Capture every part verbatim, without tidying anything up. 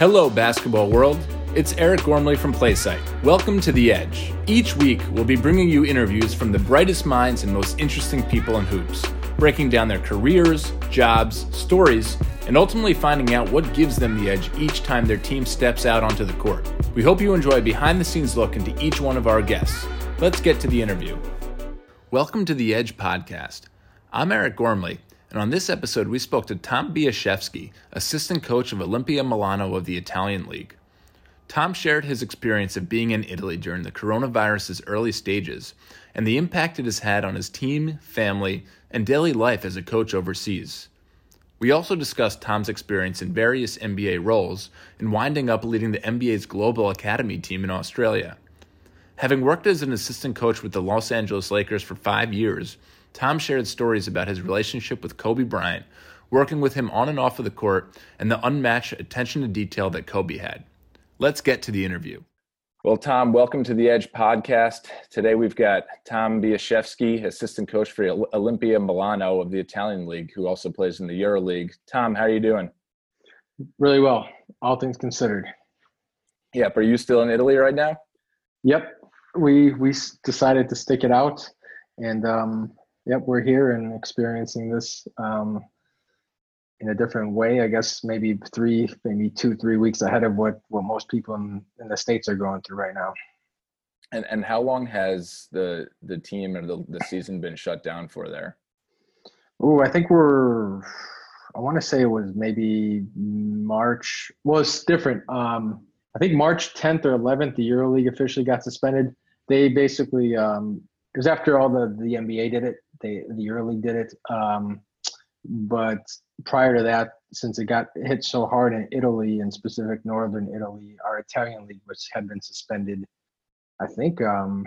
Hello, basketball world. It's Eric Gormley from PlaySight. Welcome to The Edge. Each week, we'll be bringing you interviews from the brightest minds and most interesting people in hoops, breaking down their careers, jobs, stories, and ultimately finding out what gives them the edge each time their team steps out onto the court. We hope you enjoy a behind-the-scenes look into each one of our guests. Let's get to the interview. Welcome to The Edge podcast. I'm Eric Gormley. And on this episode, we spoke to Tom Bialaszewski, assistant coach of Olimpia Milano of the Italian League. Tom shared his experience of being in Italy during the coronavirus's early stages and the impact it has had on his team, family, and daily life as a coach overseas. We also discussed Tom's experience in various N B A roles and winding up leading the N B A's Global Academy team in Australia. Having worked as an assistant coach with the Los Angeles Lakers for five years, Tom shared stories about his relationship with Kobe Bryant, working with him on and off of the court, and the unmatched attention to detail that Kobe had. Let's get to the interview. Well, Tom, welcome to The Edge podcast. Today we've got Tom Bialaszewski, assistant coach for Olimpia Milano of the Italian League, who also plays in the EuroLeague. Tom, how are you doing? Really well, all things considered. Yep. Are you still in Italy right now? Yep. We we decided to stick it out, and um, Yep, we're here and experiencing this um, in a different way. I guess maybe three, maybe two, three weeks ahead of what, what most people in, in the States are going through right now. And and how long has the the team or the, the season been shut down for there? Oh, I think we're, I want to say it was maybe March. Well, it's different. Um, I think March tenth or eleventh, the EuroLeague officially got suspended. They basically, um, it was after all the, the N B A did it. They, the EuroLeague did it, um, but prior to that, since it got hit so hard in Italy, in specific northern Italy, our Italian league, which had been suspended, I think um,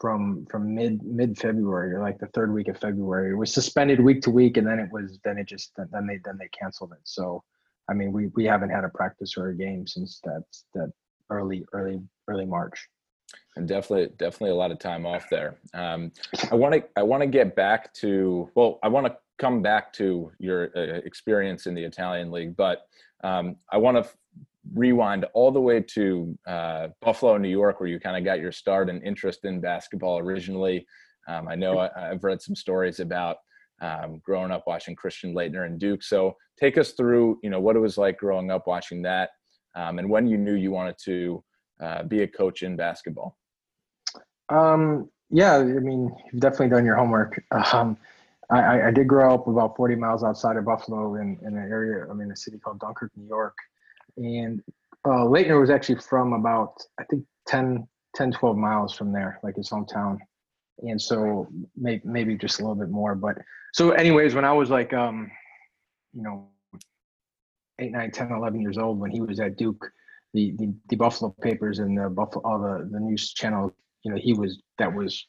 from from mid mid February or like the third week of February, it was suspended week to week, and then it was then it just then they then they canceled it. So, I mean, we, we haven't had a practice or a game since that that early early early March. And definitely, definitely a lot of time off there. Um, I want to, I want to get back to, well, I want to come back to your uh, experience in the Italian league, but um, I want to f- rewind all the way to uh, Buffalo, New York, where you kind of got your start and interest in basketball originally. Um, I know I, I've read some stories about um, growing up watching Christian Laettner and Duke. So take us through, you know, what it was like growing up watching that, um, and when you knew you wanted to uh, be a coach in basketball. Um, yeah, I mean, you've definitely done your homework. Um, I, I did grow up about forty miles outside of Buffalo in, in an area, I mean, a city called Dunkirk, New York. And uh, Laettner was actually from about, I think, ten, twelve miles from there, like his hometown. And so may, maybe just a little bit more. But so anyways, when I was like, um, you know, eight, nine, ten, eleven years old, when he was at Duke, the, the, the Buffalo papers and the Buffalo, all the, the news channels, you know, he was, that was,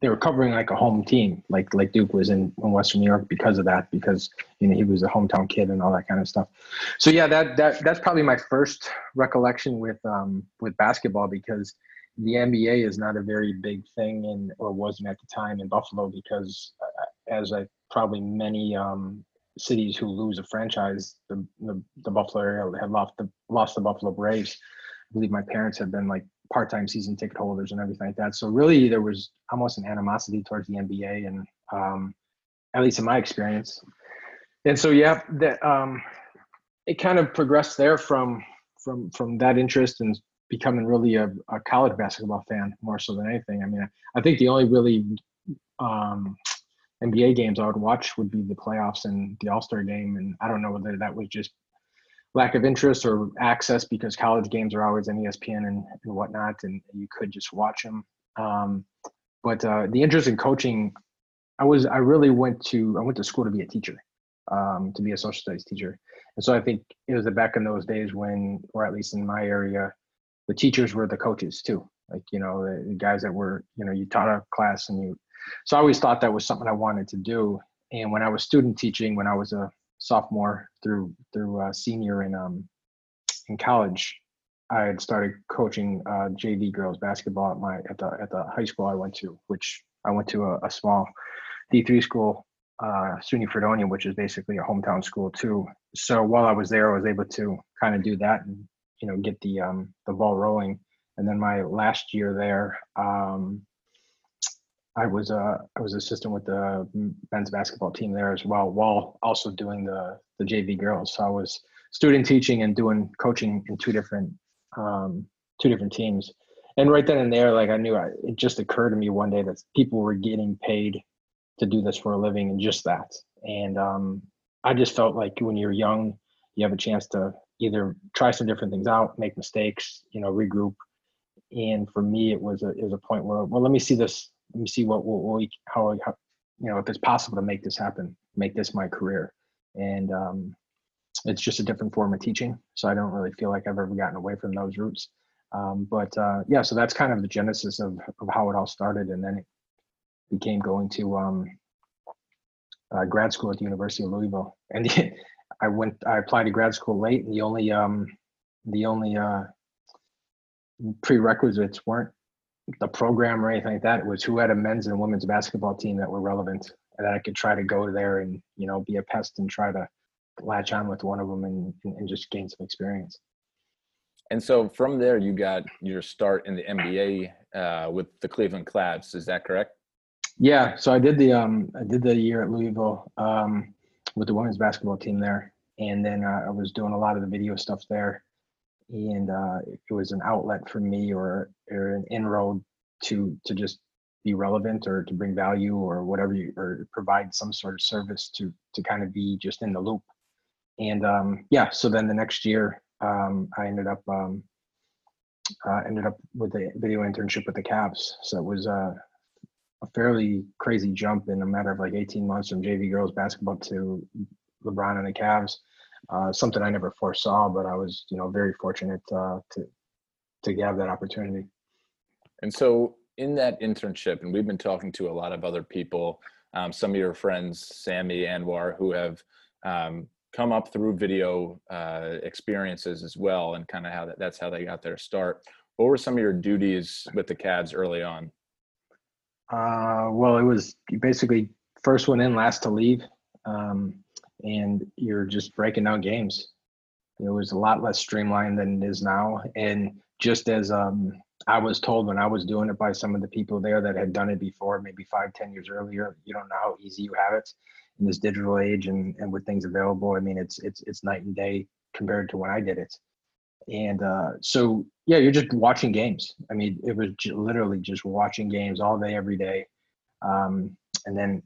they were covering like a home team, like like Duke was in, in Western New York because of that, because, you know, he was a hometown kid and all that kind of stuff. So yeah, that that that's probably my first recollection with um with basketball, because the N B A is not a very big thing in, or wasn't at the time in Buffalo, because uh, as I probably many um cities who lose a franchise, the the, the Buffalo area had lost the lost the Buffalo Braves. I believe my parents had been like part-time season ticket holders and everything like that. So really there was almost an animosity towards the N B A, and um, at least in my experience. And so, yeah, that um, it kind of progressed there from, from, from that interest and becoming really a, a college basketball fan more so than anything. I mean, I think the only really um, N B A games I would watch would be the playoffs and the All-Star game. And I don't know whether that was just lack of interest or access, because college games are always on E S P N and, and whatnot, and you could just watch them. Um, but uh, the interest in coaching, I was, I really went to, I went to school to be a teacher, um, to be a social studies teacher. And so I think it was the back in those days when, or at least in my area, the teachers were the coaches too. Like, you know, the, the guys that were, you know, you taught a class and you, so I always thought that was something I wanted to do. And when I was student teaching, when I was a sophomore through through uh, senior in um in college, I had started coaching uh, J V girls basketball at my at the at the high school I went to, which I went to a, a small D three school uh, SUNY Fredonia, which is basically a hometown school too. So while I was there, I was able to kind of do that and, you know, get the um, the ball rolling. And then my last year there, um, I was uh, I was assistant with the men's basketball team there as well, while also doing the the J V girls. So I was student teaching and doing coaching in two different um, two different teams. And right then and there, like I knew, I, it just occurred to me one day that people were getting paid to do this for a living and just that. And um, I just felt like when you're young, you have a chance to either try some different things out, make mistakes, you know, regroup. And for me, it was a it was a point where, well, let me see this. Let me see what, what, what how, how, you know, if it's possible to make this happen, make this my career. And um, it's just a different form of teaching. So I don't really feel like I've ever gotten away from those roots. Um, but uh, yeah, so that's kind of the genesis of, of how it all started. And then it became going to um, uh, grad school at the University of Louisville. And the, I went, I applied to grad school late, and the only, um, the only uh, prerequisites weren't the program or anything like that. It was who had a men's and women's basketball team that were relevant, and that I could try to go there and, you know, be a pest and try to latch on with one of them and, and just gain some experience. And so from there, you got your start in the N B A uh, with the Cleveland Cavs. Is that correct? Yeah. So I did the um, I did the year at Louisville um, with the women's basketball team there, and then uh, I was doing a lot of the video stuff there, and uh, it was an outlet for me, or or an inroad to to just be relevant, or to bring value, or whatever, you, or provide some sort of service to to kind of be just in the loop. And um, yeah, so then the next year. Um, I ended up um, uh, ended up with a video internship with the Cavs. So it was uh, a fairly crazy jump in a matter of like eighteen months from J V girls basketball to LeBron and the Cavs. Uh, something I never foresaw, but I was, you know, very fortunate uh, to to have that opportunity. And so in that internship, and we've been talking to a lot of other people, um, some of your friends, Sammy, Anwar, who have um, come up through video uh, experiences as well, and kind of how that, that's how they got their start. What were some of your duties with the Cavs early on? Uh, well, it was basically first one in, last to leave. Um, and you're just breaking down games. It was a lot less streamlined than it is now. And just as um, I was told when I was doing it by some of the people there that had done it before, maybe five, ten years earlier, you don't know how easy you have it in this digital age, and, and with things available. I mean, it's it's it's night and day compared to when I did it. And uh, so, yeah, you're just watching games. I mean, it was j- literally just watching games all day, every day. Um, and then,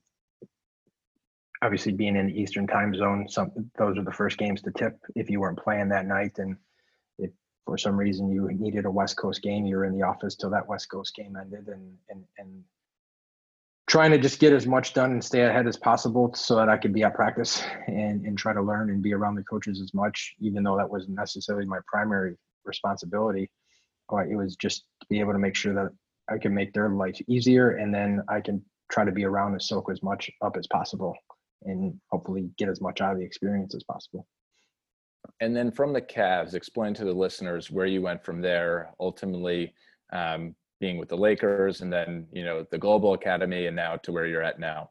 obviously, being in the Eastern time zone, some those are the first games to tip if you weren't playing that night. And if for some reason you needed a West Coast game, you were in the office till that West Coast game ended, and and and. trying to just get as much done and stay ahead as possible so that I could be at practice and, and try to learn and be around the coaches as much, even though that wasn't necessarily my primary responsibility. But it was just to be able to make sure that I can make their life easier, and then I can try to be around and soak as much up as possible and hopefully get as much out of the experience as possible. And then from the Cavs, explain to the listeners where you went from there, ultimately, um, being with the Lakers, and then, you know, the Global Academy, and now to where you're at now.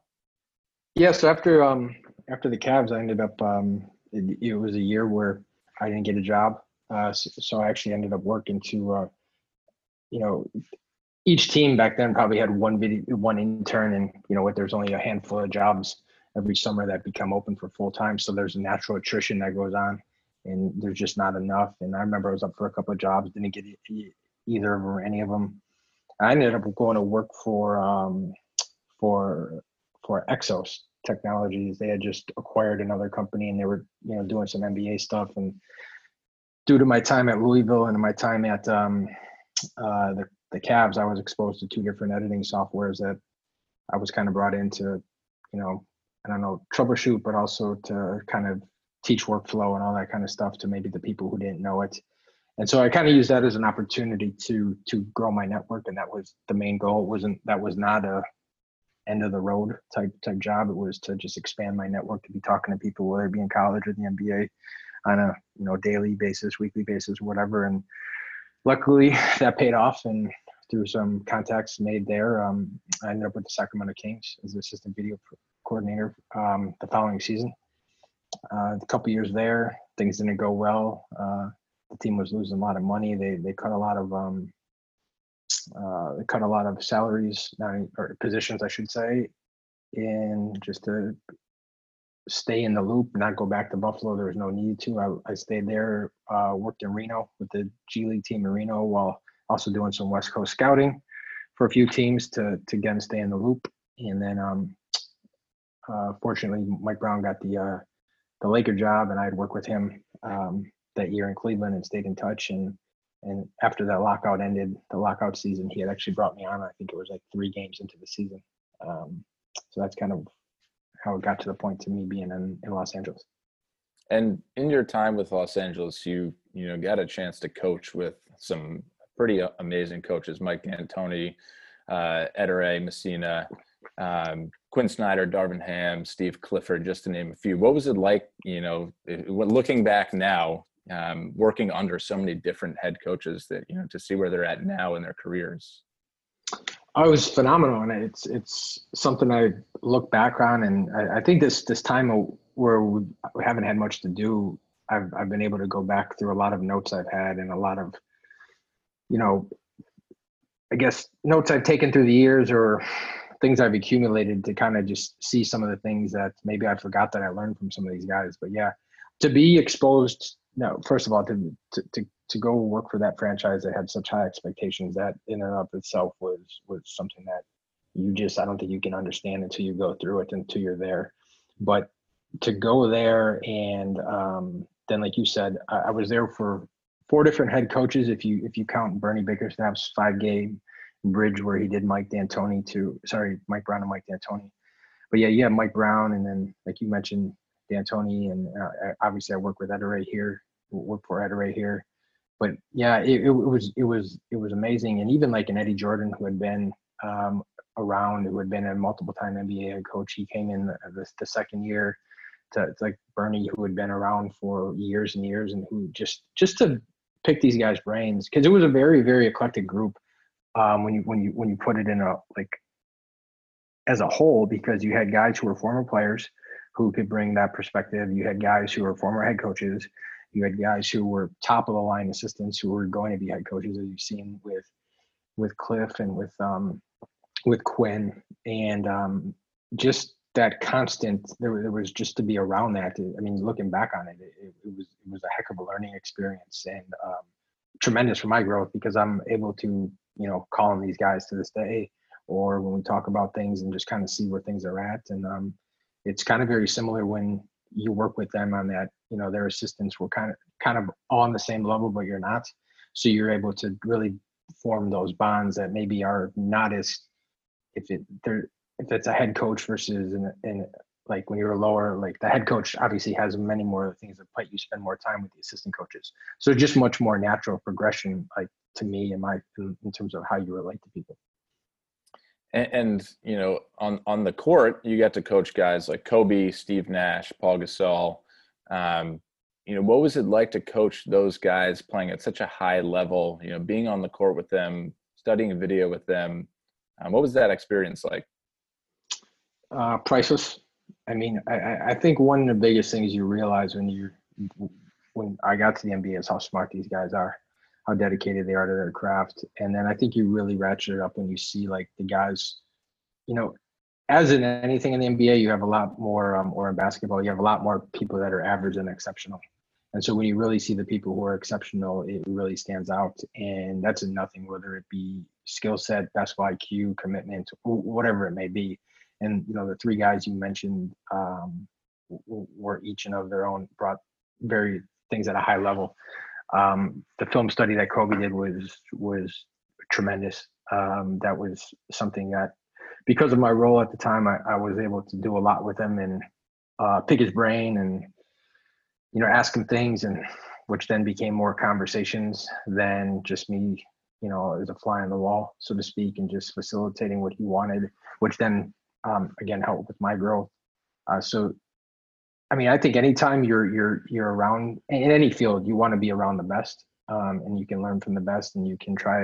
Yeah. So after, um, after the Cavs, I ended up, um, it, it was a year where I didn't get a job. Uh, so, so I actually ended up working to, uh, you know, each team back then probably had one video, one intern, and, you know, there's only a handful of jobs every summer that become open for full time. So there's a natural attrition that goes on, and there's just not enough. And I remember I was up for a couple of jobs, didn't get either of them or any of them. I ended up going to work for um, for for Exos Technologies. They had just acquired another company, and they were, you know, doing some N B A stuff. And due to my time at Louisville and my time at um, uh, the the Cavs, I was exposed to two different editing softwares that I was kind of brought in to, you know, I don't know, troubleshoot, but also to kind of teach workflow and all that kind of stuff to maybe the people who didn't know it. And so I kind of used that as an opportunity to to grow my network, and that was the main goal. It wasn't that was not a end of the road type type job. It was to just expand my network, to be talking to people, whether it be in college or the N B A, on a, you know, daily basis, weekly basis, whatever. And luckily that paid off, and through some contacts made there, um, I ended up with the Sacramento Kings as an assistant video coordinator um, the following season. Uh, a couple years there, things didn't go well. Uh, the team was losing a lot of money. They they cut a lot of um, uh, they cut a lot of salaries, or positions, I should say, in just to stay in the loop, not go back to Buffalo. There was no need to. I, I stayed there, uh, worked in Reno with the G League team in Reno, while also doing some West Coast scouting for a few teams to to again stay in the loop. And then, um, uh, fortunately, Mike Brown got the uh, the Laker job, and I had worked with him um, that year in Cleveland and stayed in touch. And and after that lockout ended, the lockout season, he had actually brought me on. I think it was like three games into the season. Um, so that's kind of how it got to the point to me being in, in Los Angeles. And in your time with Los Angeles, you you know got a chance to coach with some pretty amazing coaches: Mike D'Antoni, uh, Ettore Messina, um, Quinn Snyder, Darvin Ham, Steve Clifford, just to name a few. What was it like, you know, looking back now, um, working under so many different head coaches that, you know, to see where they're at now in their careers? Oh, it was phenomenal. And it's, it's something I look back on. And I, I think this, this time where we haven't had much to do, I've, I've been able to go back through a lot of notes I've had and a lot of, you know, I guess notes I've taken through the years or things I've accumulated to kind of just see some of the things that maybe I forgot that I learned from some of these guys. But yeah, to be exposed, no, first of all, to, to, to, to go work for that franchise that had such high expectations, that in and of itself was, was something that you just, I don't think you can understand until you go through it, until you're there. But to go there and um, then, like you said, I, I was there for four different head coaches, if you if you count Bernie Bickerstaff's five-game bridge where he did Mike D'Antoni to sorry Mike Brown and Mike D'Antoni, but yeah, you have Mike Brown, and then like you mentioned D'Antoni, and uh, obviously I work with Ettore here, work for Ettore here, but yeah, it, it was it was it was amazing, and even like an Eddie Jordan who had been um, around, who had been a multiple-time N B A head coach, he came in the, the, the second year to like Bernie, who had been around for years and years, and who just just to pick these guys' brains, because it was a very, very eclectic group um, when you when you when you put it in a like as a whole, because you had guys who were former players who could bring that perspective. You had guys who were former head coaches. You had guys who were top of the line assistants who were going to be head coaches, as you've seen with with Cliff and with um, with Quinn, and um, just that constant. There, there was just to be around that. I mean, looking back on it, it, it was it was a heck of a learning experience, and um, tremendous for my growth, because I'm able to, you know, call on these guys to this day, or when we talk about things and just kind of see where things are at. And um, it's kind of very similar when you work with them on that. You know, their assistants were kind of kind of on the same level, but you're not, so you're able to really form those bonds that maybe are not as if it they're. If it's a head coach versus in, in like when you're lower, like the head coach obviously has many more things to play. You spend more time with the assistant coaches, so just much more natural progression, like to me in my in terms of how you relate to people. And, and you know, on on the court, you got to coach guys like Kobe, Steve Nash, Paul Gasol. Um, you know, what was it like to coach those guys playing at such a high level? You know, being on the court with them, studying video with them. Um, what was that experience like? Uh, priceless. I mean, I, I think one of the biggest things you realize when you, when I got to the N B A is how smart these guys are, how dedicated they are to their craft. And then I think you really ratchet it up when you see like the guys, you know, as in anything in the N B A, you have a lot more, um, or in basketball, you have a lot more people that are average than exceptional. And so when you really see the people who are exceptional, it really stands out. And that's in nothing, whether it be skill set, basketball I Q, commitment, whatever it may be. And, you know, the three guys you mentioned um, were each and of their own, brought very things at a high level. Um, the film study that Kobe did was was tremendous. Um, that was something that, because of my role at the time, I, I was able to do a lot with him and uh, pick his brain and, you know, ask him things, and which then became more conversations than just me, you know, as a fly on the wall, so to speak, and just facilitating what he wanted, which then, Um, again, help with my growth. Uh, so, I mean, I think anytime you're you're you're around in any field, you want to be around the best, um, and you can learn from the best, and you can try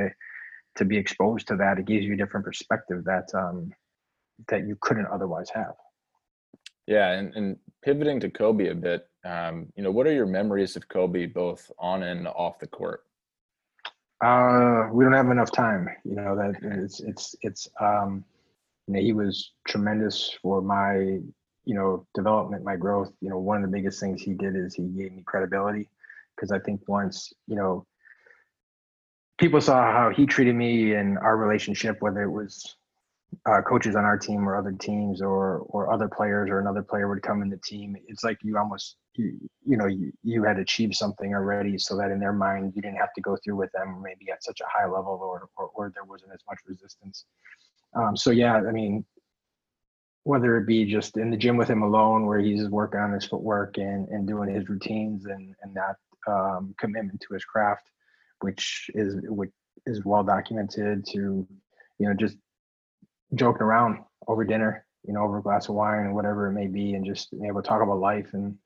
to be exposed to that. It gives you a different perspective that um, that you couldn't otherwise have. Yeah, and, and pivoting to Kobe a bit, um, you know, what are your memories of Kobe both on and off the court? Uh, we don't have enough time, you know, that it's, it's, it's, um, you know, he was tremendous for my, you know, development, my growth. You know, one of the biggest things he did is he gave me credibility, because I think once, you know, people saw how he treated me and our relationship, whether it was uh, coaches on our team or other teams, or, or other players, or another player would come in the team. It's like you almost, you, you know, you, you had achieved something already, so that in their mind, you didn't have to go through with them maybe at such a high level, or, or, or there wasn't as much resistance. Um, so, yeah, I mean, whether it be just in the gym with him alone, where he's working on his footwork and, and doing his routines, and, and that um, commitment to his craft, which is which is well documented, to, you know, just joking around over dinner, you know, over a glass of wine or whatever it may be, and just being able to talk about life and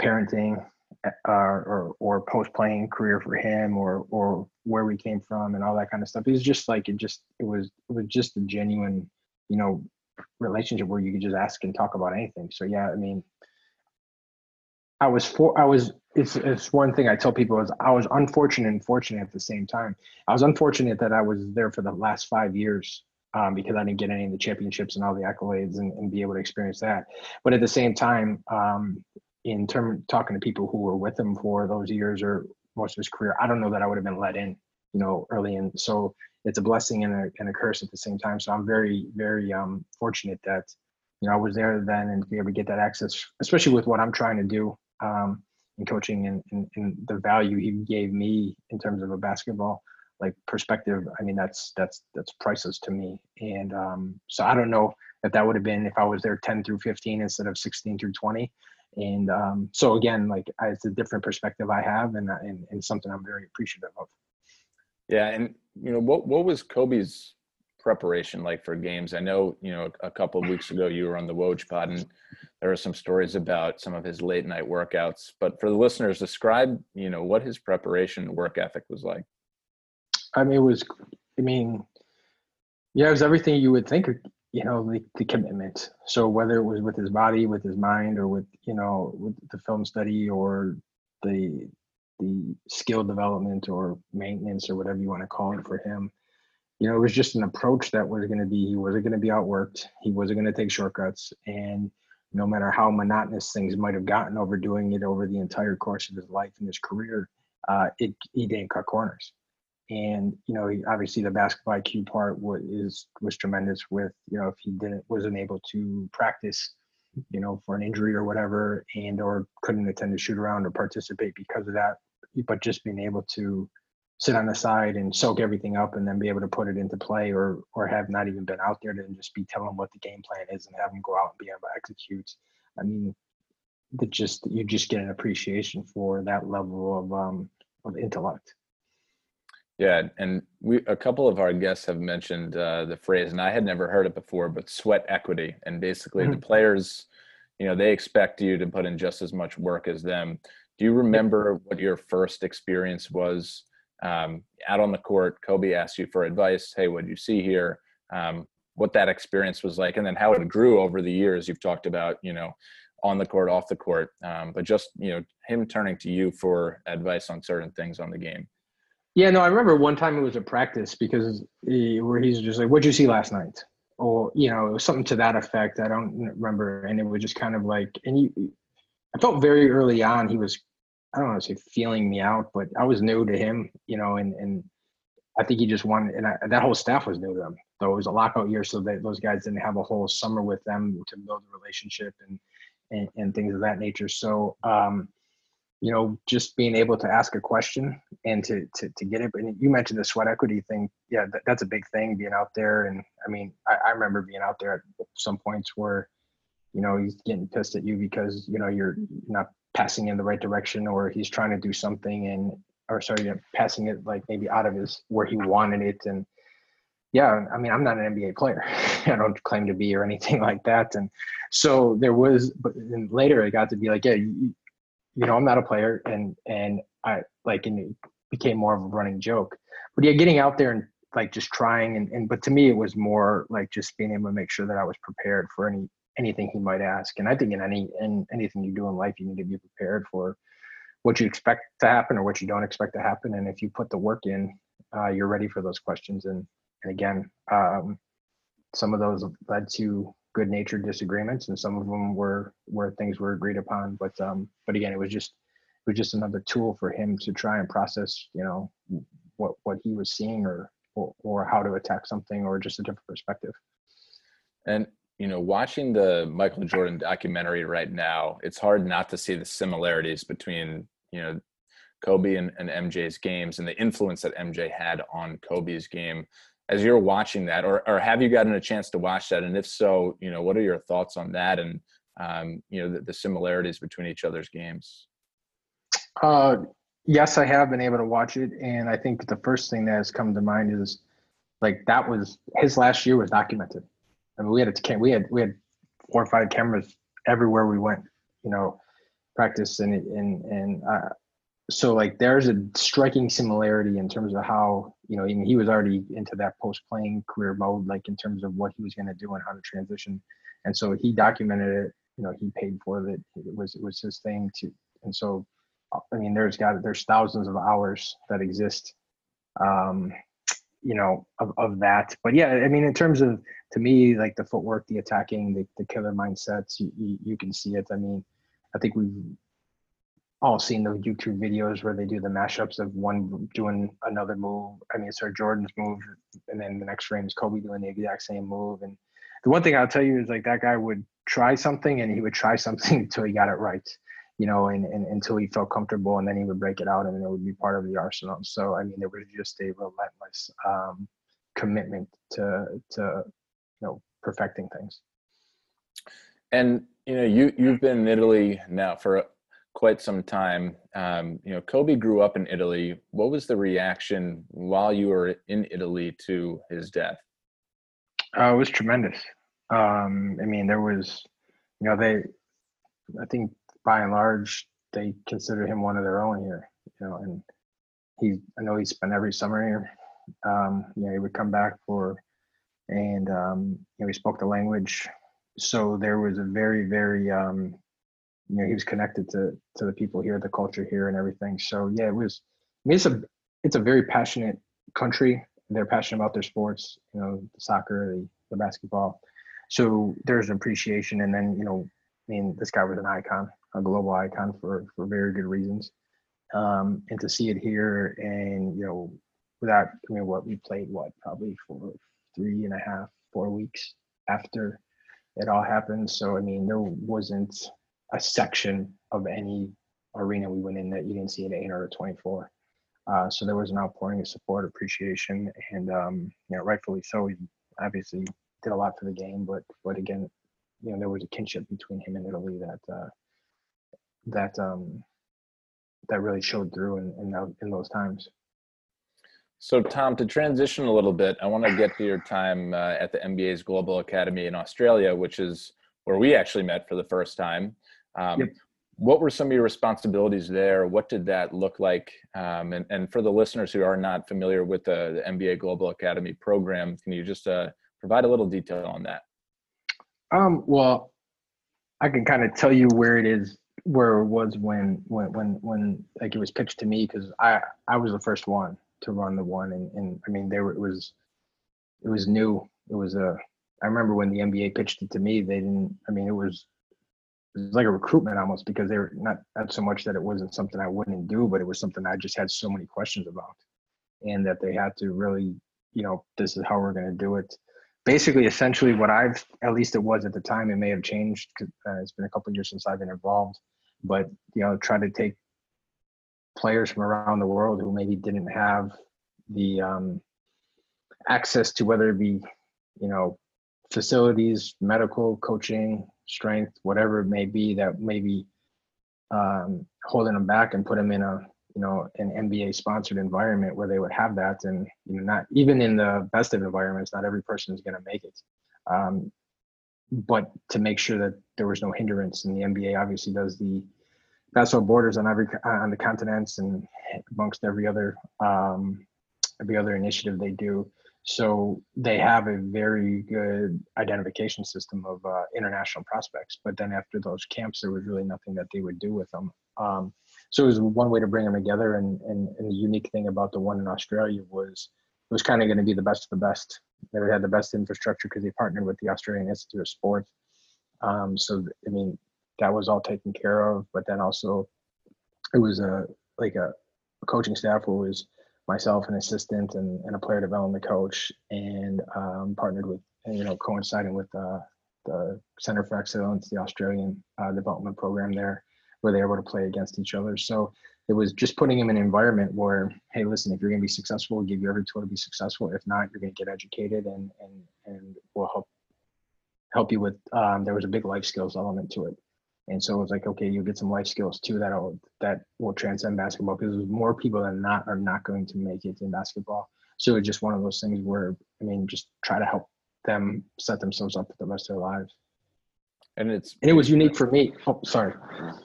parenting, uh, or or post-playing career for him, or or where we came from and all that kind of stuff. It was just like, it just, it was, it was just a genuine, you know, relationship where you could just ask and talk about anything. So yeah, I mean, I was for, I was, it's, it's one thing I tell people is I was unfortunate and fortunate at the same time. I was unfortunate that I was there for the last five years um, because I didn't get any of the championships and all the accolades and, and be able to experience that. But at the same time, um, in term talking to people who were with him for those years or most of his career, I don't know that I would have been let in, you know, early in. So it's a blessing and a, and a curse at the same time. So I'm very, very um, fortunate that, you know, I was there then and to be able to get that access, especially with what I'm trying to do um, in coaching and, and, and the value he gave me in terms of a basketball like perspective. I mean, that's, that's, that's priceless to me. And um, so I don't know if that would have been if I was there ten through fifteen instead of sixteen through twenty. And um, so again, like I, it's a different perspective I have, and, and and something I'm very appreciative of. Yeah, and you know, what what was Kobe's preparation like for games? I know, you know, a couple of weeks ago you were on the Woj pod, and there are some stories about some of his late night workouts. But for the listeners, describe, you know, what his preparation and work ethic was like. I mean, it was, I mean, yeah, it was everything you would think of. You know, the, the commitment. So whether it was with his body, with his mind, or with, you know, with the film study or the the skill development or maintenance or whatever you want to call it for him, you know, it was just an approach that was going to be, he wasn't going to be outworked. He wasn't going to take shortcuts. And no matter how monotonous things might have gotten over doing it over the entire course of his life and his career, uh, it he didn't cut corners. And, you know, obviously the basketball I Q part was, is, was tremendous with, you know, if he didn't, wasn't able to practice, you know, for an injury or whatever, and or couldn't attend a shoot around or participate because of that, but just being able to sit on the side and soak everything up and then be able to put it into play, or or have not even been out there, to just be telling what the game plan is and have him go out and be able to execute. I mean, that just, you just get an appreciation for that level of um, of intellect. Yeah, and we a couple of our guests have mentioned uh, the phrase, and I had never heard it before, but sweat equity. And basically, mm-hmm. the players, you know, they expect you to put in just as much work as them. Do you remember what your first experience was um, out on the court? Kobe asked you for advice. Hey, what did you see here? Um, what that experience was like, and then how it grew over the years. You've talked about, you know, on the court, off the court, um, but just, you know, him turning to you for advice on certain things on the game. Yeah, no, I remember one time it was a practice because he, where he's just like, what'd you see last night? Or, you know, it was something to that effect. I don't remember. And it was just kind of like, and you, I felt very early on, he was, I don't want to say feeling me out, but I was new to him, you know, and, and I think he just wanted, and I, that whole staff was new to him. So it was a lockout year, so that those guys didn't have a whole summer with them to build a relationship and, and, and things of that nature. So, um, you know, just being able to ask a question and to, to, to get it. And you mentioned the sweat equity thing. Yeah, that, that's a big thing, being out there. And I mean, I, I remember being out there at some points where, you know, he's getting pissed at you because, you know, you're not passing in the right direction, or he's trying to do something and, or sorry, you're passing it like maybe out of his, where he wanted it. And yeah, I mean, I'm not an N B A player. I don't claim to be or anything like that. And so there was, but then later I got to be like, yeah, you, you know, I'm not a player, and and I like, and it became more of a running joke. But yeah, getting out there and like just trying, and, and but to me it was more like just being able to make sure that I was prepared for any anything he might ask. And I think in any in anything you do in life, you need to be prepared for what you expect to happen or what you don't expect to happen. And if you put the work in, uh, you're ready for those questions. And, and again, um, some of those led to good-natured disagreements, and some of them were where things were agreed upon. But um, but again, it was just it was just another tool for him to try and process, you know, what what he was seeing or or, or how to attack something, or just a different perspective. And you know, watching the Michael Jordan documentary right now, it's hard not to see the similarities between, you know, Kobe and, and M J's games and the influence that M J had on Kobe's game. As you're watching that, or or have you gotten a chance to watch that? And if so, you know, what are your thoughts on that and, um, you know, the, the similarities between each other's games? Uh, yes, I have been able to watch it. And I think the first thing that has come to mind is, like, that was his last year was documented. I mean, we had a, we had we had four or five cameras everywhere we went, you know, practice and and and uh, so like there's a striking similarity in terms of how, you know, even he was already into that post-playing career mode, like in terms of what he was going to do and how to transition, and so he documented it. You know, he paid for it. It was it was his thing too, and so I mean, there's got there's thousands of hours that exist. Um, you know, of, of that. But yeah, I mean, in terms of, to me, like the footwork, the attacking, the, the killer mindsets, you, you, you can see it. I mean, I think we've all seen those YouTube videos where they do the mashups of one doing another move. I mean, it's our Jordan's move, and then the next frame is Kobe doing the exact same move. And the one thing I'll tell you is, like, that guy would try something and he would try something until he got it right, you know, and, and until he felt comfortable, and then he would break it out and it would be part of the arsenal. So, I mean, there was just a relentless um, commitment to, to, you know, perfecting things. And, you know, you, you've been in Italy now for quite some time. Um, you know, Kobe grew up in Italy. What was the reaction while you were in Italy to his death? Uh, it was tremendous. Um, I mean, there was, you know, they, I think, by and large, they consider him one of their own here, you know, and he, I know he spent every summer here. Um, you know, he would come back for, and, um, you know, he spoke the language. So there was a very, very, um, you know, he was connected to, to the people here, the culture here and everything. So yeah, it was, I mean, it's a, it's a very passionate country. They're passionate about their sports, you know, the soccer, the, the basketball. So there's an appreciation. And then, you know, I mean, this guy was an icon, a global icon for, for very good reasons. Um, and to see it here and, you know, without, I mean, what we played, what, probably for three and a half, four weeks after it all happened. So, I mean, there wasn't a section of any arena we went in that you didn't see an eight or a twenty-four. Uh, so there was an outpouring of support, appreciation, and, um, you know, rightfully so. He obviously did a lot for the game, but, but again, you know, there was a kinship between him and Italy that, uh, that um that really showed through in, in in those times. So, Tom, to transition a little bit, I want to get to your time uh, at the N B A's Global Academy in Australia, which is where we actually met for the first time. Um, yep. What were some of your responsibilities there? What did that look like? Um, and, and for the listeners who are not familiar with the, the N B A Global Academy program, can you just uh, provide a little detail on that? Um, well, I can kind of tell you where it is. Where it was when when when when like it was pitched to me, because I I was the first one to run the one, and, and I mean there it was it was new it was a I remember when the N B A pitched it to me, they didn't I mean it was it was like a recruitment almost, because they were not not so much that it wasn't something I wouldn't do, but it was something I just had so many questions about, and that they had to really, you know, this is how we're going to do it. Basically, essentially what I've, at least it was at the time, it may have changed because uh, it's been a couple of years since I've been involved, but, you know, try to take players from around the world who maybe didn't have the um, access to, whether it be, you know, facilities, medical, coaching, strength, whatever it may be, that maybe um, holding them back, and put them in a, you know, an N B A sponsored environment where they would have that. And, you know, not even in the best of environments, not every person is going to make it. Um, but to make sure that there was no hindrance, and the N B A obviously does the basketball borders on every, on the continents and amongst every other, um, every other initiative they do. So they have a very good identification system of uh, international prospects. But then after those camps, there was really nothing that they would do with them. Um, so it was one way to bring them together. And, and, and the unique thing about the one in Australia was it was kind of going to be the best of the best. They had the best infrastructure because they partnered with the Australian Institute of Sport. Um, so, I mean, that was all taken care of. But then also it was a like a, a coaching staff who was myself, an assistant, and, and a player development coach, and um, partnered with, you know, coinciding with uh, the Center for Excellence, the Australian uh, development program there, where they were able to play against each other. So it was just putting them in an environment where, hey, listen, if you're going to be successful, we'll give you every tool to be successful. If not, you're going to get educated, and and and we'll help help you with. Um, there was a big life skills element to it. And so it was like, okay, you'll get some life skills too that will that will transcend basketball, because there's more people than not are not going to make it in basketball. So it's just one of those things where, I mean, just try to help them set themselves up for the rest of their lives. And it's and it was unique for me. Oh, sorry.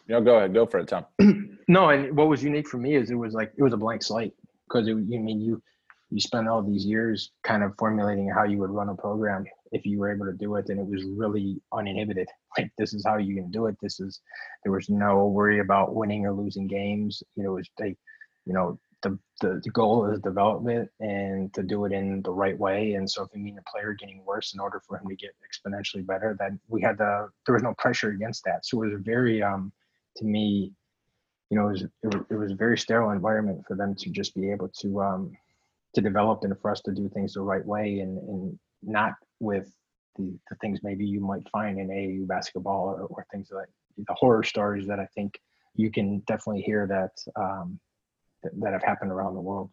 No, go ahead. Go for it, Tom. No, and what was unique for me is it was like it was a blank slate, because it, you mean you you spend all these years kind of formulating how you would run a program if you were able to do it, and it was really uninhibited. Like, this is how you can do it. This is, there was no worry about winning or losing games. You know, it was like, you know, the, the, the goal is development and to do it in the right way. And so if you mean a player getting worse in order for him to get exponentially better, then we had the, there was no pressure against that. So it was very, um, to me, you know, it was, it was, it was a very sterile environment for them to just be able to, um, to develop, and for us to do things the right way, and, and not with the, the things maybe you might find in A A U basketball, or, or things like the horror stories that I think you can definitely hear that um, th- that have happened around the world.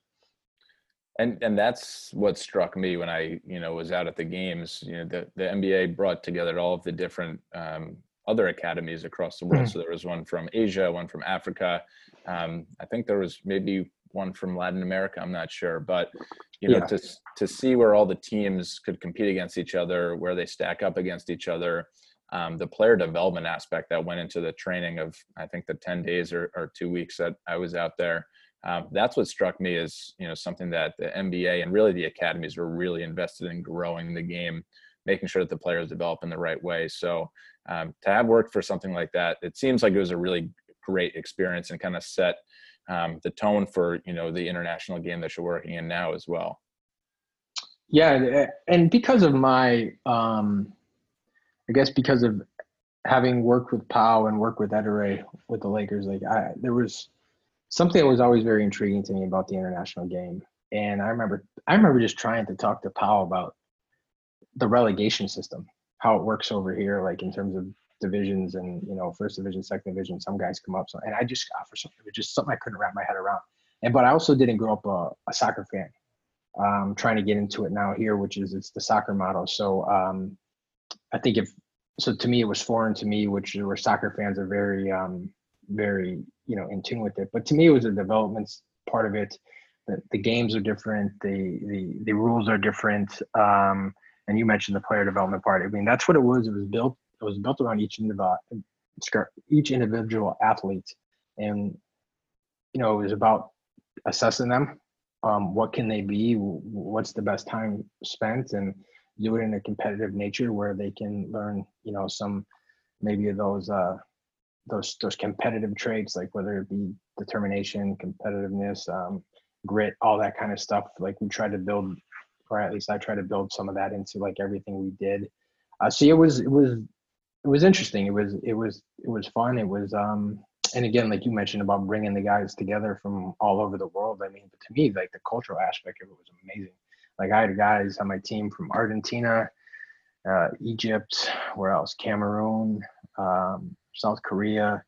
And and that's what struck me when I you know was out at the games. You know, the, the N B A brought together all of the different um, other academies across the world. Mm-hmm. So there was one from Asia, one from Africa. Um, I think there was maybe one from Latin America, I'm not sure, but you know, yeah. to to see where all the teams could compete against each other, where they stack up against each other, um, the player development aspect that went into the training of, I think the ten days or, or two weeks that I was out there, um, that's what struck me as, you know, something that the N B A and really the academies were really invested in growing the game, making sure that the players develop in the right way. So um, to have worked for something like that, it seems like it was a really great experience and kind of set Um, the tone for, you know, the international game that you're working in now as well. Yeah. And because of my, um, I guess because of having worked with Pau and worked with Ettore with the Lakers, like I, there was something that was always very intriguing to me about the international game. And I remember, I remember just trying to talk to Pau about the relegation system, how it works over here, like in terms of divisions, and you know, first division, second division, some guys come up. So, and I just got, for something, it was just something I couldn't wrap my head around. And but I also didn't grow up a, a soccer fan. Um, trying to get into it now here, which is it's the soccer model. So um, I think if so, to me it was foreign to me, which where soccer fans are very, um, very you know in tune with it. But to me, it was the development part of it. The, the games are different. The the the rules are different. Um, and you mentioned the player development part. I mean, that's what it was. It was built. It was built around each individual, each individual athlete, and you know it was about assessing them. Um, what can they be? What's the best time spent? And do it in a competitive nature where they can learn, you know, some maybe those uh, those those competitive traits, like whether it be determination, competitiveness, um, grit, all that kind of stuff. Like we tried to build, or at least I tried to build some of that into like everything we did. Uh, so it was it was. It was interesting. It was, it was, it was fun. It was, um, and again, like you mentioned about bringing the guys together from all over the world. I mean, but to me, like the cultural aspect of it was amazing. Like I had guys on my team from Argentina, uh, Egypt, where else? Cameroon, um, South Korea.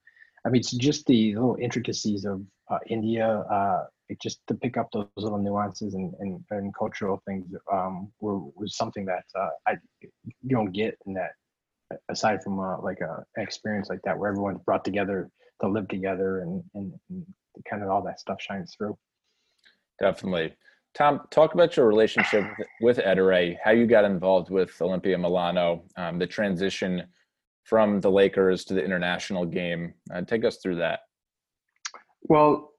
I mean, it's just the little intricacies of uh, India, uh, it just to pick up those little nuances and, and, and cultural things um, were, was something that uh, I you don't get in that, aside from uh, like a experience like that, where everyone's brought together to live together and, and, and kind of all that stuff shines through. Definitely. Tom, talk about your relationship with Ettore, how you got involved with Olimpia Milano, um, the transition from the Lakers to the international game. Uh, take us through that. Well,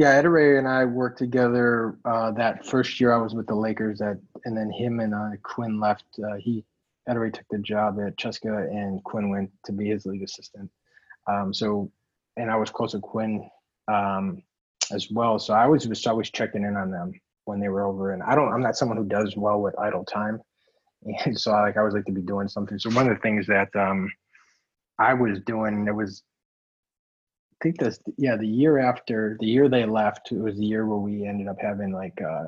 Yeah, Ettore and I worked together uh, that first year I was with the Lakers, that, and then him and uh, Quinn left. Uh, he Ettore took the job at Cesca, and Quinn went to be his league assistant. Um, so, and I was close with Quinn um, as well. So I was just always checking in on them when they were over. And I don't, I'm not someone who does well with idle time. And so I, like, I always like to be doing something. So one of the things that um, I was doing, it was, I think that's, yeah, the year after, the year they left, it was the year where we ended up having like uh,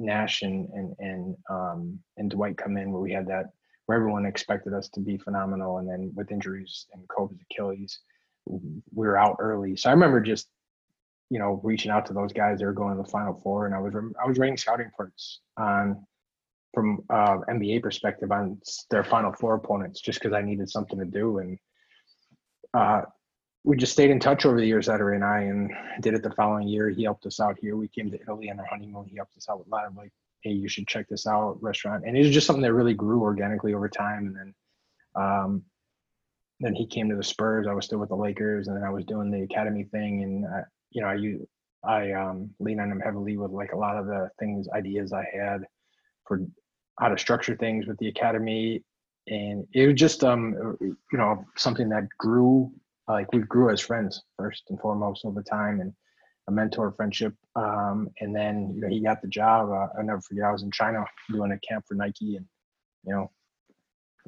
Nash and and and, um, and Dwight come in, where we had that, where everyone expected us to be phenomenal. And then with injuries and Kobe's Achilles, we were out early. So I remember just, you know, reaching out to those guys. They were going to the Final Four, and I was I was writing scouting reports on, from uh, N B A perspective, on their Final Four opponents, just because I needed something to do. And uh, we just stayed in touch over the years, Ettore and I, and did it the following year. He helped us out here. We came to Italy on our honeymoon. He helped us out with a lot of like, hey, you should check this out, restaurant. And it was just something that really grew organically over time. And then um, then he came to the Spurs. I was still with the Lakers, and then I was doing the academy thing. And, I, you know, I, used, I um, lean on him heavily with like a lot of the things, ideas I had for how to structure things with the academy. And it was just, um, you know, something that grew. Like we grew as friends first and foremost over time, and a mentor friendship. Um, and then you know, he got the job. Uh, I'll never forget. I was in China doing a camp for Nike, and you know,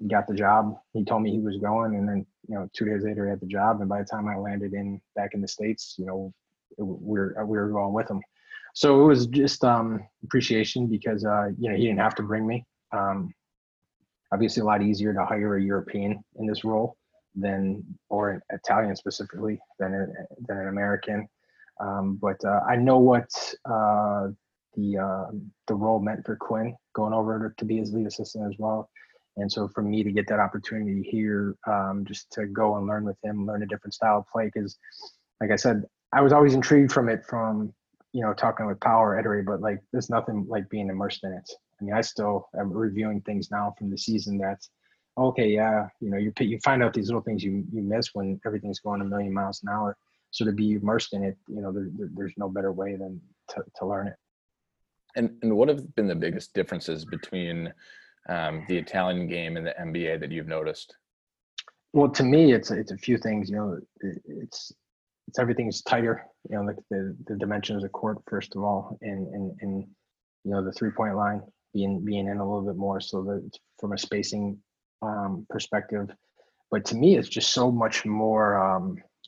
he got the job. He told me he was going, and then you know, two days later, he had the job. And by the time I landed in back in the States, you know, it, we were we were going with him. So it was just um, appreciation because uh, you know, he didn't have to bring me. Um, obviously, a lot easier to hire a European in this role than, or an Italian specifically, than, a, than an American. Um, but uh, I know what uh, the uh, the role meant for Quinn going over to be his lead assistant as well. And so for me to get that opportunity here, um, just to go and learn with him, learn a different style of play. Because like I said, I was always intrigued from it from, you know, talking with Pau or Ettore, but like there's nothing like being immersed in it. I mean, I still am reviewing things now from the season that's, okay, yeah, you know, you you find out these little things you, you miss when everything's going a million miles an hour. So to be immersed in it, you know, there, there, there's no better way than to, to learn it. And and what have been the biggest differences between um, the Italian game and the N B A that you've noticed? Well, to me, it's it's a few things. You know, it, it's it's everything's tighter. You know, like the, the dimensions of court, first of all, and and and you know, the three point line being being in a little bit more. So that from a spacing Um, perspective, but to me, it's just so much more, um,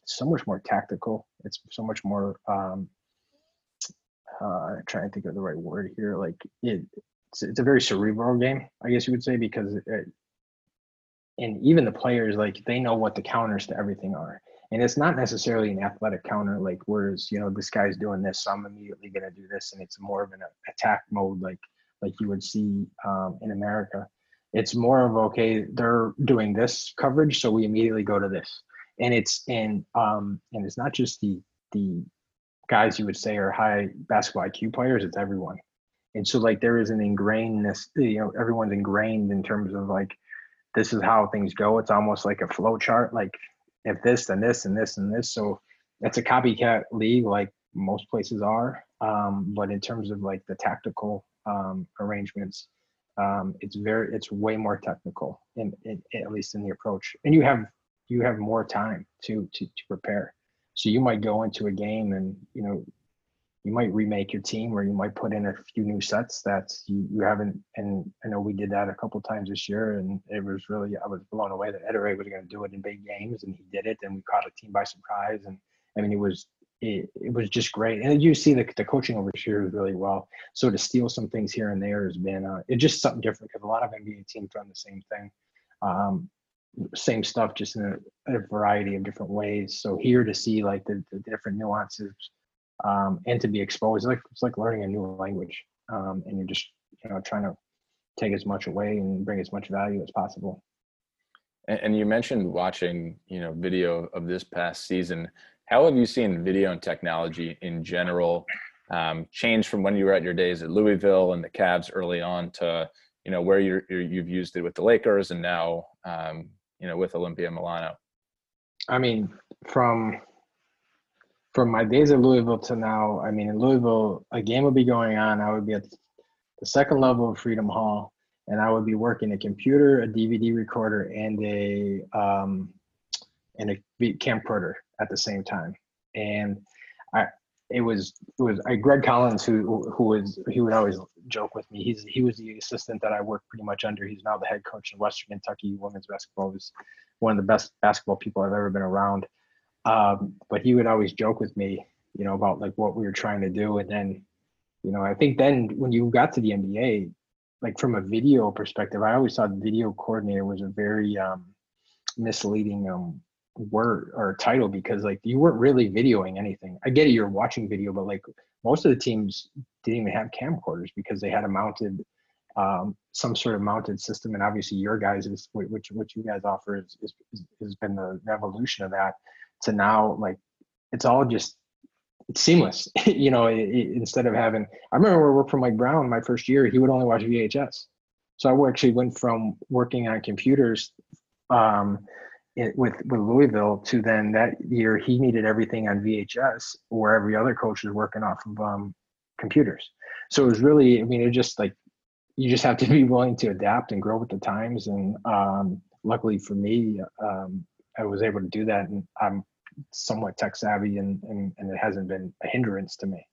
so much more tactical. It's so much more. Um, uh, I'm trying to think of the right word here. Like it, it's, it's a very cerebral game, I guess you would say, because, it, and even the players, like they know what the counters to everything are, and it's not necessarily an athletic counter. Like whereas you know this guy's doing this, so I'm immediately gonna do this, and it's more of an attack mode, like like you would see um, in America. It's more of, okay, they're doing this coverage, so we immediately go to this. And it's and um and it's not just the the guys you would say are high basketball I Q players, it's everyone. And so like there is an ingrainedness, you know, everyone's ingrained in terms of like this is how things go. It's almost like a flow chart, like if this, then this, and this, and this. So that's a copycat league like most places are. Um, but in terms of like the tactical um arrangements, Um, it's very, it's way more technical, in, in, at least in the approach. And you have, you have more time to, to, to prepare. So you might go into a game and, you know, you might remake your team, or you might put in a few new sets that you, you haven't. And I know we did that a couple times this year, and it was really, I was blown away that Ettore was going to do it in big games, and he did it. And we caught a team by surprise. And I mean, it was, it, it was just great. And you see the, the coaching over here really well. So to steal some things here and there has been uh, it's just something different, because a lot of N B A teams run the same thing, um, same stuff, just in a, a variety of different ways. So here to see like the, the different nuances um, and to be exposed, like it's like learning a new language, um, and you're just you know trying to take as much away and bring as much value as possible. And, and you mentioned watching you know video of this past season. How have you seen video and technology in general um, change from when you were at your days at Louisville and the Cavs early on to, you know, where you're, you're, you've used it with the Lakers and now, um, you know, with Olimpia Milano? I mean, from from my days at Louisville to now, I mean, in Louisville, a game would be going on. I would be at the second level of Freedom Hall, and I would be working a computer, a D V D recorder, and a um, and a camcorder at the same time. And I, it was it was I, Greg Collins, who who was he would always joke with me. He's he was the assistant that I worked pretty much under. He's now the head coach in Western Kentucky women's basketball. He's one of the best basketball people I've ever been around. Um, but he would always joke with me, you know, about like what we were trying to do. And then, you know, I think then when you got to the N B A, like from a video perspective, I always thought video coordinator was a very um, misleading um, word or title, because like you weren't really videoing anything. I get it, you're watching video, but like most of the teams didn't even have camcorders because they had a mounted, um, some sort of mounted system. And obviously your guys, is, which what you guys offer is, is, is, has been the evolution of that. To now, like it's all just it's seamless, you know. It, it, instead of having, I remember when I worked for Mike Brown my first year, he would only watch V H S. So I actually went from working on computers um, it, with with Louisville to then that year he needed everything on V H S, where every other coach was working off of um, computers. So it was really, I mean, it just like you just have to be willing to adapt and grow with the times. And um, luckily for me, um, I was able to do that, and I'm somewhat tech savvy, and, and and it hasn't been a hindrance to me.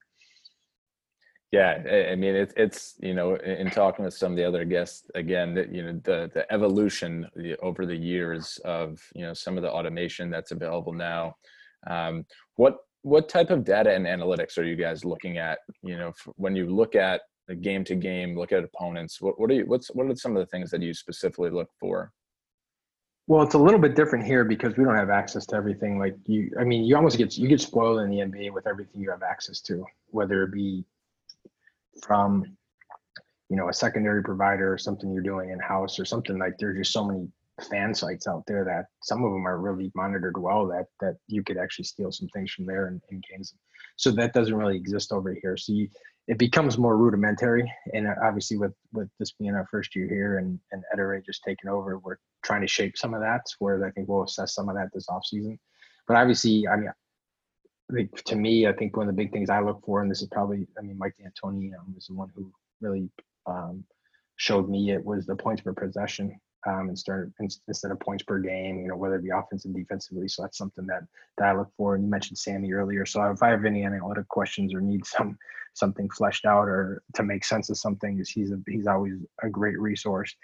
Yeah, I mean it's it's you know, in talking with some of the other guests again, that you know the the evolution over the years of you know some of the automation that's available now. Um, what what type of data and analytics are you guys looking at? You know, when you look at the game to game, look at opponents. What what are you what's what are some of the things that you specifically look for? Well, it's a little bit different here because we don't have access to everything. Like you, I mean, you almost get you get spoiled in the N B A with everything you have access to, whether it be from, you know, a secondary provider or something you're doing in house or something. Like there's just so many fan sites out there that some of them are really monitored well that that you could actually steal some things from there in, in games. So that doesn't really exist over here. So you, it becomes more rudimentary. And obviously with, with this being our first year here and, and Ettore just taking over, we're trying to shape some of that, where I think we'll assess some of that this off season. But obviously, I mean, like to me, I think one of the big things I look for, and this is probably, I mean, Mike D'Antoni um, was the one who really um, showed me it, was the points per possession um, instead, instead of points per game, you know, whether it be offensive, defensively. So that's something that, that I look for. And you mentioned Sammy earlier. So if I have any analytic questions or need some, something fleshed out or to make sense of something, is he's a, he's always a great resource.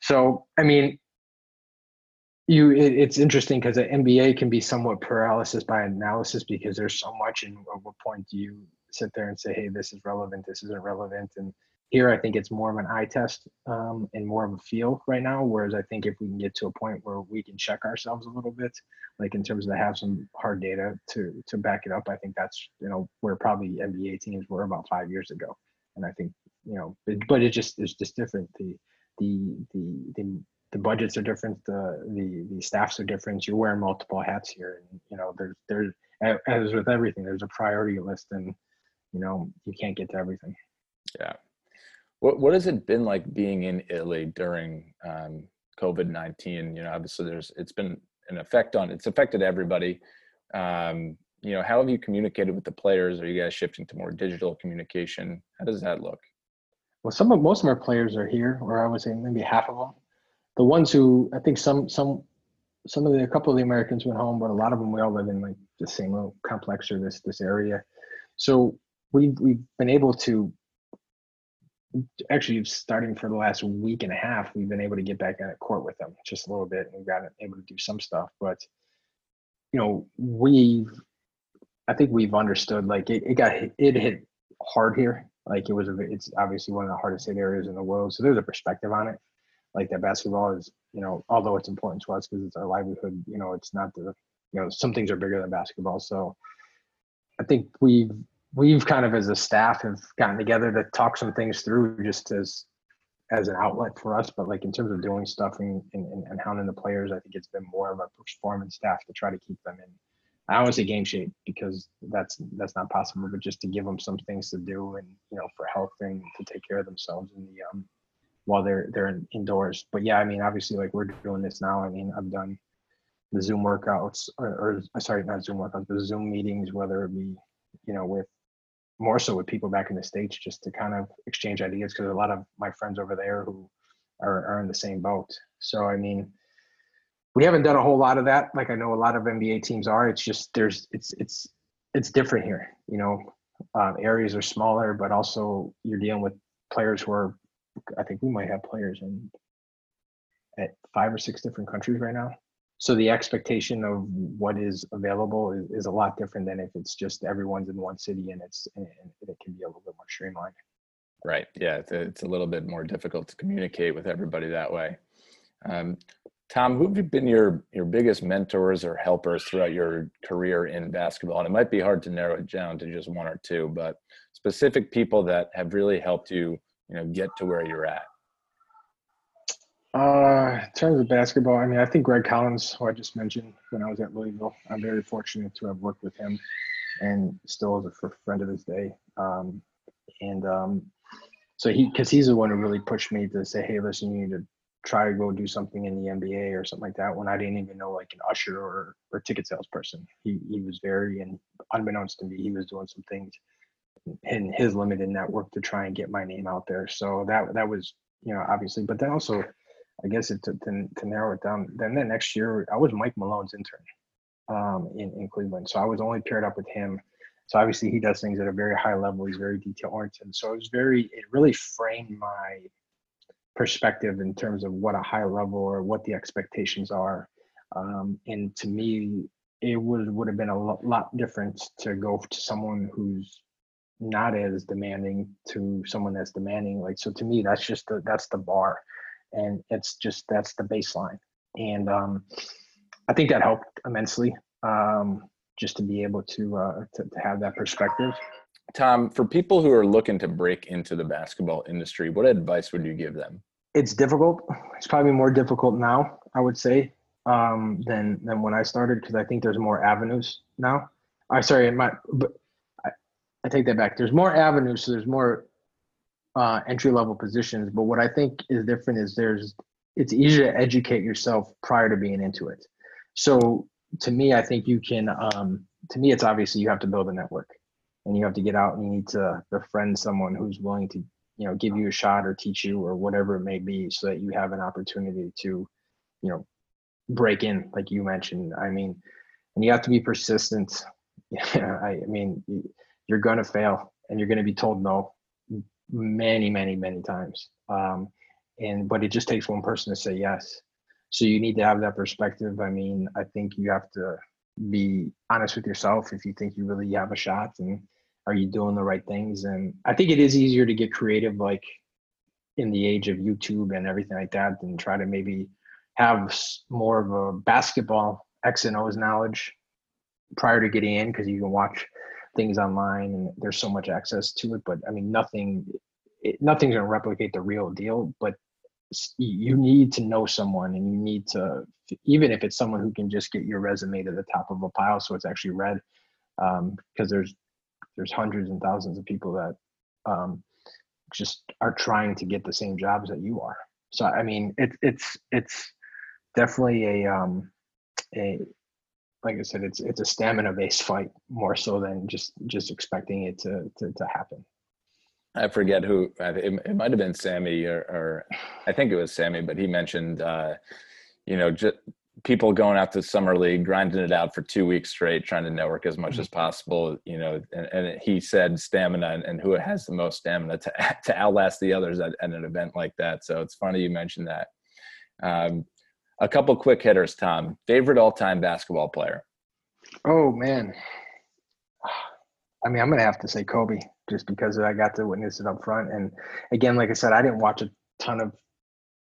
So, I mean, you, it, it's interesting because the N B A can be somewhat paralysis by analysis because there's so much, and at what point do you sit there and say, hey, this is relevant, this isn't relevant. And here I think it's more of an eye test um, and more of a feel right now, whereas I think if we can get to a point where we can check ourselves a little bit, like in terms of have some hard data to to back it up, I think that's, you know, where probably N B A teams were about five years ago. And I think, you know, it, but it just it's just different. The the the the the budgets are different, the the the staffs are different, you're wearing multiple hats here. And, you know, there's, there's, as with everything, there's a priority list and, you know, you can't get to everything. Yeah. What what has it been like being in Italy during um, COVID nineteen? You know, obviously there's it's been an effect on it's affected everybody. Um, you know, how have you communicated with the players? Are you guys shifting to more digital communication? How does that look? Well, some of most of our players are here, or I would say maybe half of them. The ones who I think some some some of the a couple of the Americans went home, but a lot of them, we all live in like the same little complex or this this area. So we we've, we've been able to. Actually, starting for the last week and a half, we've been able to get back at court with them just a little bit, and we've got able to do some stuff. But you know, we've I think we've understood like it, it got hit, it hit hard here. Like it was a, it's obviously one of the hardest hit areas in the world. So there's a perspective on it. Like that basketball is, you know, although it's important to us because it's our livelihood, you know, it's not the, you know, some things are bigger than basketball. So I think we've. We've kind of, as a staff, have gotten together to talk some things through just as as an outlet for us. But like in terms of doing stuff and, and, and hounding the players, I think it's been more of a performance staff to try to keep them in, I don't want to say game shape because that's that's not possible, but just to give them some things to do and, you know, for health and to take care of themselves in the um while they're they're indoors. But yeah, I mean, obviously like we're doing this now. I mean, I've done the Zoom workouts, or, or sorry, not Zoom workouts, the Zoom meetings, whether it be, you know, with more so with people back in the States, just to kind of exchange ideas, because a lot of my friends over there who are, are in the same boat. So, I mean, we haven't done a whole lot of that. Like I know a lot of N B A teams are, it's just, there's, it's, it's, it's different here, you know, um, areas are smaller, but also you're dealing with players who are, I think we might have players in at five or six different countries right now. So the expectation of what is available is, is a lot different than if it's just everyone's in one city and it's, and it can be a little bit more streamlined. Right. Yeah. It's a, it's a little bit more difficult to communicate with everybody that way. Um, Tom, who have been your, your biggest mentors or helpers throughout your career in basketball? And it might be hard to narrow it down to just one or two, but specific people that have really helped you, you know, get to where you're at. Uh, in terms of basketball, I mean, I think Greg Collins, who I just mentioned when I was at Louisville, I'm very fortunate to have worked with him and still is a friend of his day. Um, and um, so he, cause he's the one who really pushed me to say, hey, listen, you need to try to go do something in the N B A or something like that, when I didn't even know like an usher or, or ticket salesperson. He he was very, and unbeknownst to me, he was doing some things in his limited network to try and get my name out there. So that that was, you know, obviously, but then also, I guess it to, to, to narrow it down, then the next year, I was Mike Malone's intern um, in, in Cleveland. So I was only paired up with him. So obviously he does things at a very high level. He's very detail oriented. So it was very, it really framed my perspective in terms of what a high level or what the expectations are, um, and to me it would would have been a lot different to go to someone who's not as demanding to someone that's demanding. Like, so to me that's just the, that's the bar, and it's just that's the baseline, and um, I think that helped immensely, um, just to be able to, uh, to to have that perspective. Tom, for people who are looking to break into the basketball industry, what advice would you give them? It's difficult. It's probably more difficult now, I would say, um, than than when I started, because I think there's more avenues now. I'm sorry, my, but I, I take that back. There's more avenues, so there's more uh, entry-level positions. But what I think is different is there's it's easier to educate yourself prior to being into it. So to me, I think you can um, – to me, it's obviously you have to build a network. And you have to get out and you need to befriend someone who's willing to, you know, give you a shot or teach you or whatever it may be, so that you have an opportunity to, you know, break in, like you mentioned. I mean, and you have to be persistent. Yeah, I, I mean, you're going to fail and you're going to be told no many, many, many times. Um, and, but it just takes one person to say yes. So you need to have that perspective. I mean, I think you have to be honest with yourself if you think you really have a shot, and are you doing the right things. And I think it is easier to get creative, like in the age of YouTube and everything like that, than try to maybe have more of a basketball X and O's knowledge prior to getting in, because you can watch things online and there's so much access to it. But I mean, nothing, it, nothing's going to replicate the real deal, but you need to know someone, and you need to, even if it's someone who can just get your resume to the top of a pile so it's actually read, um, because there's there's hundreds and thousands of people that um, just are trying to get the same jobs that you are. So I mean, it's it's it's definitely a um, a like I said, it's it's a stamina based fight more so than just just expecting it to to, to happen. I forget who, it might have been Sammy or, or I think it was Sammy, but he mentioned, uh, you know, just people going out to summer league, grinding it out for two weeks straight, trying to network as much mm-hmm. as possible, you know, and, and he said stamina, and, and who has the most stamina to, to outlast the others at, at an event like that. So it's funny you mentioned that. Um, a couple quick hitters, Tom. Favorite all-time basketball player? Oh, man. I mean, I'm going to have to say Kobe, just because I got to witness it up front. And again, like I said, I didn't watch a ton of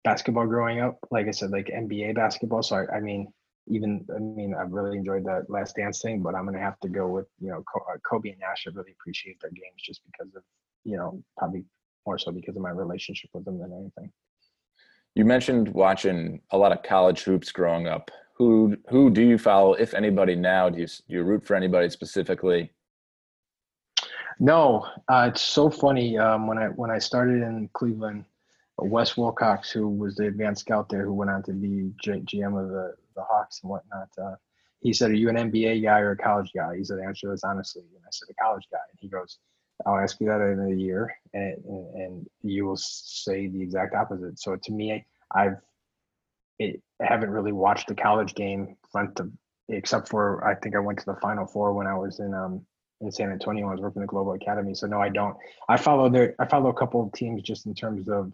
basketball growing up. Like I said, like N B A basketball. So, I, I mean, even, I mean, I really enjoyed that Last Dance thing, but I'm going to have to go with, you know, Kobe and Nash. I really appreciate their games just because of, you know, probably more so because of my relationship with them than anything. You mentioned watching a lot of college hoops growing up. Who, who do you follow, if anybody, now? Do you, do you root for anybody specifically? No, uh, it's so funny. Um, when I when I started in Cleveland, Wes Wilcox, who was the advanced scout there, who went on to be G M of the the Hawks and whatnot, uh, he said, "Are you an N B A guy or a college guy?" He said, "The answer is honestly," and I said, "A college guy." And he goes, "I'll ask you that in a year, and, and you will say the exact opposite." So to me, I've it, I haven't really watched a college game front to, except for I think I went to the Final Four when I was in um in San Antonio. I was working at the Global Academy, so no, I don't. I follow their I follow a couple of teams just in terms of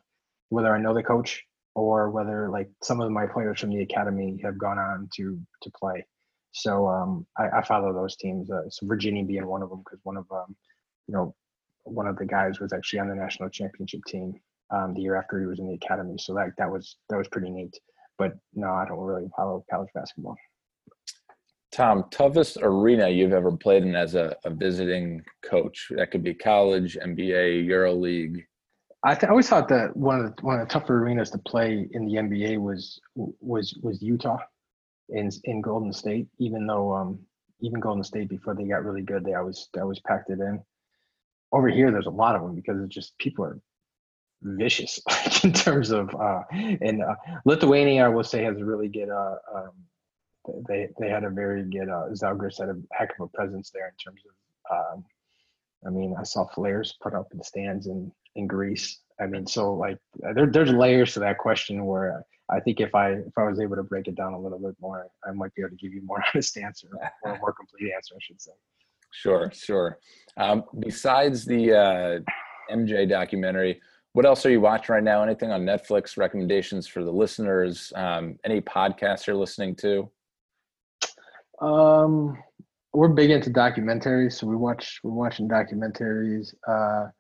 whether I know the coach or whether like some of my players from the academy have gone on to to play. So um, I, I follow those teams. Uh, so Virginia being one of them, because one of um, you know, one of the guys was actually on the national championship team um, the year after he was in the academy. So that that was that was pretty neat. But no, I don't really follow college basketball. Tom, toughest arena you've ever played in as a, a visiting coach? That could be college, N B A, EuroLeague. I, th- I always thought that one of the, one of the tougher arenas to play in the N B A was was was Utah, in in Golden State. Even though um, even Golden State before they got really good, they always they always packed it in. Over here, there's a lot of them because it's just people are vicious like, in terms of uh, and uh, Lithuania, I will say, has a really good. Uh, um, they they had a very good. Uh, Zalgiris had a heck of a presence there in terms of. Um, I mean, I saw flares put up in the stands and. In Greece. I mean, so like there, there's layers to that question where I think if I if I was able to break it down a little bit more, I might be able to give you more honest answer or a more complete answer, I should say. Sure, sure. Um, besides the uh, M J documentary, what else are you watching right now? Anything on Netflix? Recommendations for the listeners? Um, any podcasts you're listening to? Um, we're big into documentaries, so we watch we're watching documentaries. Uh,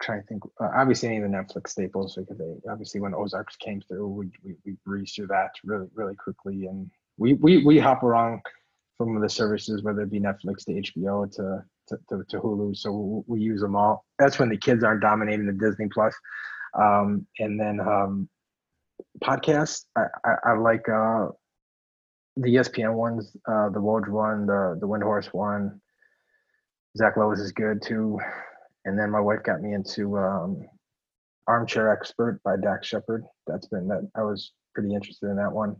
trying to think uh, obviously any of the Netflix staples, because they obviously when Ozarks came through we we, we breezed through that really really quickly, and we, we we hop around from the services, whether it be Netflix to H B O to to, to, to Hulu, so we, we use them all. That's when the kids aren't dominating the Disney Plus. Um and then um podcasts, I, I I like uh the E S P N ones, uh the Woj one, the the Windhorse one. Zach Lowe's is good too. And then my wife got me into um, Armchair Expert by Dax Shepard. That's been that I was pretty interested in that one.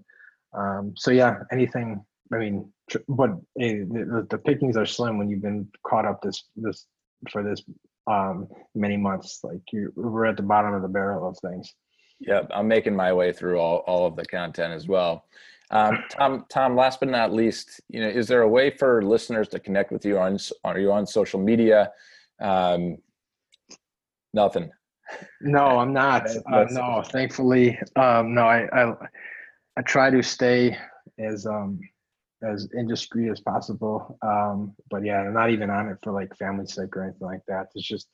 Um, so yeah, anything. I mean, tr- but uh, the, the pickings are slim when you've been caught up this this for this um, many months. Like you, we're at the bottom of the barrel of things. Yeah, I'm making my way through all, all of the content as well. Um, Tom, Tom, last but not least, you know, is there a way for listeners to connect with you on? Are you on social media? Um, nothing. No, I'm not. Uh, no, thankfully, um, no, I, I, I try to stay as, um, as industry as possible. Um, but yeah, I'm not even on it for like family's sake or anything like that. It's just,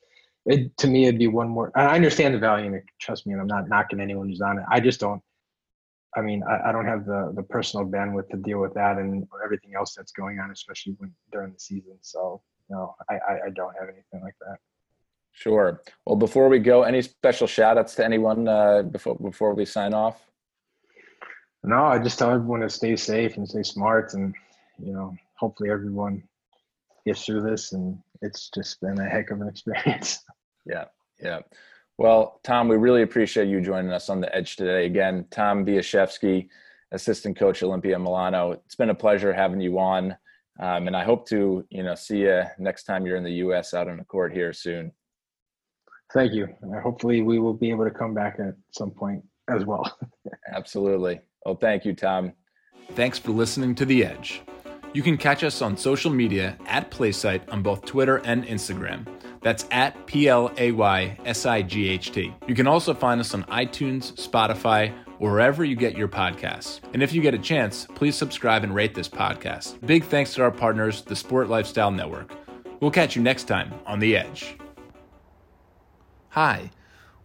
it, to me, it'd be one more, I understand the value in it. Trust me. And I'm not knocking anyone who's on it. I just don't, I mean, I, I don't have the, the personal bandwidth to deal with that and everything else that's going on, especially when during the season. So, no, I, I don't have anything like that. Sure. Well, before we go, any special shout outs to anyone uh, before before we sign off? No, I just tell everyone to stay safe and stay smart, and you know, hopefully everyone gets through this. And it's just been a heck of an experience. Yeah, yeah. Well, Tom, we really appreciate you joining us on The Edge today. Again, Tom Bialaszewski, assistant coach Olimpia Milano. It's been a pleasure having you on. Um, and I hope to, you know, see you next time you're in the U S out on the court here soon. Thank you. And hopefully we will be able to come back at some point as well. Absolutely. Well, thank you, Tom. Thanks for listening to The Edge. You can catch us on social media at PlaySight on both Twitter and Instagram. That's at P L A Y S I G H T. You can also find us on iTunes, Spotify, or wherever you get your podcasts. And if you get a chance, please subscribe and rate this podcast. Big thanks to our partners, the Sport Lifestyle Network. We'll catch you next time on The Edge. Hi,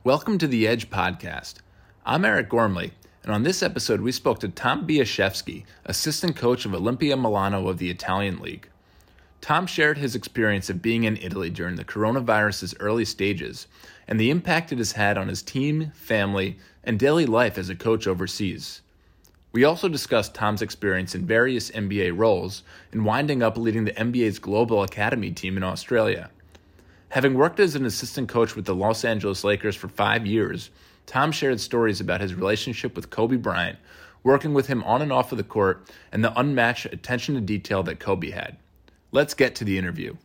welcome to The Edge podcast. I'm Eric Gormley, and on this episode, we spoke to Tom Bialaszewski, assistant coach of Olimpia Milano of the Italian League. Tom shared his experience of being in Italy during the coronavirus's early stages and the impact it has had on his team, family, and daily life as a coach overseas. We also discussed Tom's experience in various N B A roles and winding up leading the N B A's Global Academy team in Australia. Having worked as an assistant coach with the Los Angeles Lakers for five years, Tom shared stories about his relationship with Kobe Bryant, working with him on and off of the court, and the unmatched attention to detail that Kobe had. Let's get to the interview.